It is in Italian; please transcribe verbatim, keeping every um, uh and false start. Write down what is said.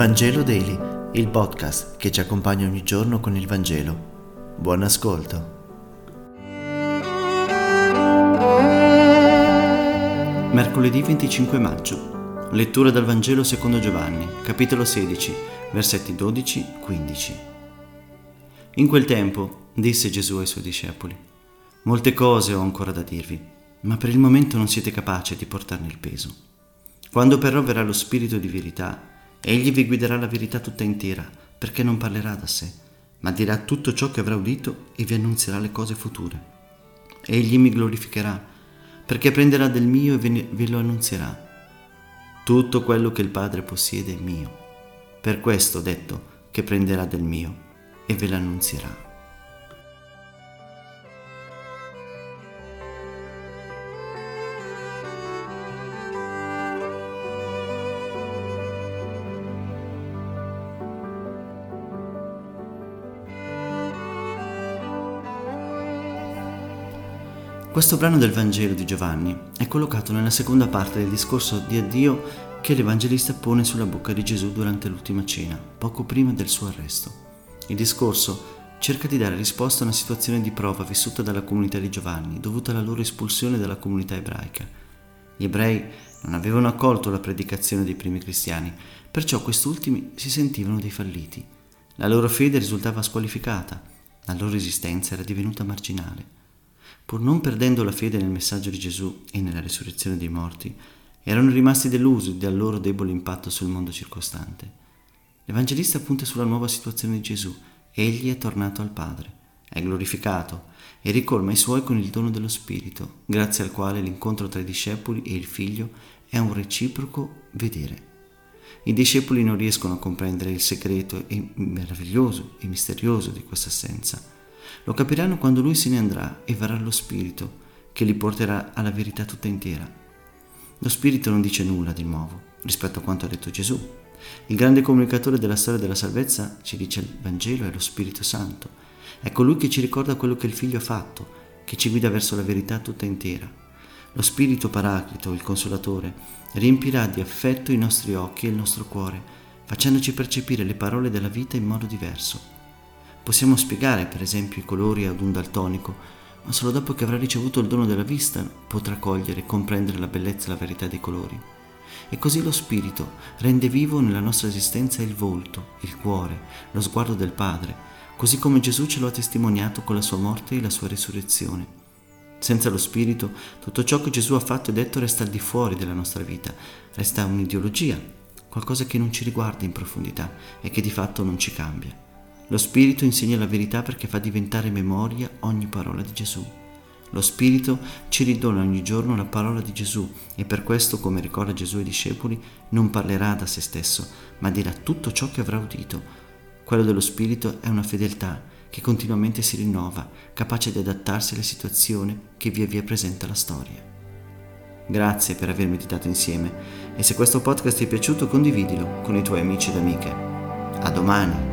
Vangelo Daily, il podcast che ci accompagna ogni giorno con il Vangelo. Buon ascolto. Mercoledì venticinque maggio. Lettura dal Vangelo secondo Giovanni, capitolo sedici, versetti dodici quindici. In quel tempo disse Gesù ai suoi discepoli: molte cose ho ancora da dirvi, ma per il momento non siete capaci di portarne il peso. Quando però verrà lo Spirito di verità, egli vi guiderà la verità tutta intera, perché non parlerà da sé, ma dirà tutto ciò che avrà udito e vi annunzierà le cose future. Egli mi glorificherà, perché prenderà del mio e ve lo annunzierà. Tutto quello che il Padre possiede è mio. Per questo ho detto che prenderà del mio e ve lo annunzierà. Questo brano del Vangelo di Giovanni è collocato nella seconda parte del discorso di addio che l'Evangelista pone sulla bocca di Gesù durante l'ultima cena, poco prima del suo arresto. Il discorso cerca di dare risposta a una situazione di prova vissuta dalla comunità di Giovanni, dovuta alla loro espulsione dalla comunità ebraica. Gli ebrei non avevano accolto la predicazione dei primi cristiani, perciò quest'ultimi si sentivano dei falliti. La loro fede risultava squalificata, la loro esistenza era divenuta marginale. Pur non perdendo la fede nel messaggio di Gesù e nella risurrezione dei morti, erano rimasti delusi dal loro debole impatto sul mondo circostante. L'Evangelista punta sulla nuova situazione di Gesù. Egli è tornato al Padre, è glorificato e ricolma i suoi con il dono dello Spirito, grazie al quale l'incontro tra i discepoli e il Figlio è un reciproco vedere. I discepoli non riescono a comprendere il segreto e meraviglioso e misterioso di questa assenza. Lo capiranno quando lui se ne andrà e verrà lo Spirito che li porterà alla verità tutta intera. Lo Spirito non dice nulla di nuovo rispetto a quanto ha detto Gesù. Il grande comunicatore della storia della salvezza, ci dice il Vangelo, è lo Spirito Santo. È colui che ci ricorda quello che il Figlio ha fatto, che ci guida verso la verità tutta intera. Lo Spirito Paraclito, il Consolatore, riempirà di affetto i nostri occhi e il nostro cuore, facendoci percepire le parole della vita in modo diverso. Possiamo spiegare, per esempio, i colori ad un daltonico, ma solo dopo che avrà ricevuto il dono della vista potrà cogliere e comprendere la bellezza e la verità dei colori. E così lo Spirito rende vivo nella nostra esistenza il volto, il cuore, lo sguardo del Padre, così come Gesù ce lo ha testimoniato con la sua morte e la sua risurrezione. Senza lo Spirito, tutto ciò che Gesù ha fatto e detto resta al di fuori della nostra vita, resta un'ideologia, qualcosa che non ci riguarda in profondità e che di fatto non ci cambia. Lo Spirito insegna la verità perché fa diventare memoria ogni parola di Gesù. Lo Spirito ci ridona ogni giorno la parola di Gesù e per questo, come ricorda Gesù ai discepoli, non parlerà da se stesso, ma dirà tutto ciò che avrà udito. Quello dello Spirito è una fedeltà che continuamente si rinnova, capace di adattarsi alla situazione che via via presenta la storia. Grazie per aver meditato insieme e se questo podcast ti è piaciuto condividilo con i tuoi amici ed amiche. A domani!